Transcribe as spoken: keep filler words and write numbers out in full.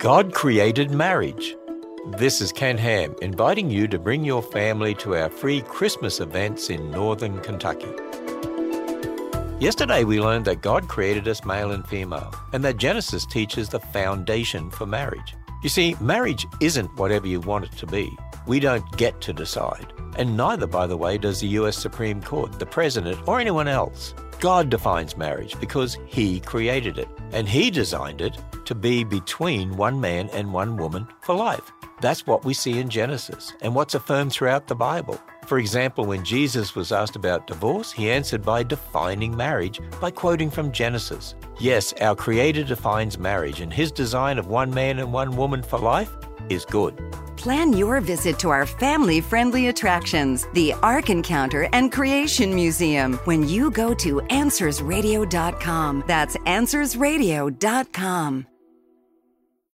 God created marriage. This is Ken Ham inviting you to bring your family to our free Christmas events in Northern Kentucky. Yesterday we learned that God created us male and female, and that Genesis teaches the foundation for marriage. You see, marriage isn't whatever you want it to be. We don't get to decide. And neither, by the way, does the U S Supreme Court, the President, or anyone else. God defines marriage because He created it, and He designed it to be between one man and one woman for life. That's what we see in Genesis and what's affirmed throughout the Bible. For example, when Jesus was asked about divorce, He answered by defining marriage by quoting from Genesis. Yes, our Creator defines marriage, and His design of one man and one woman for life is good. Plan your visit to our family-friendly attractions, the Ark Encounter and Creation Museum, when you go to answers radio dot com. That's answers radio dot com.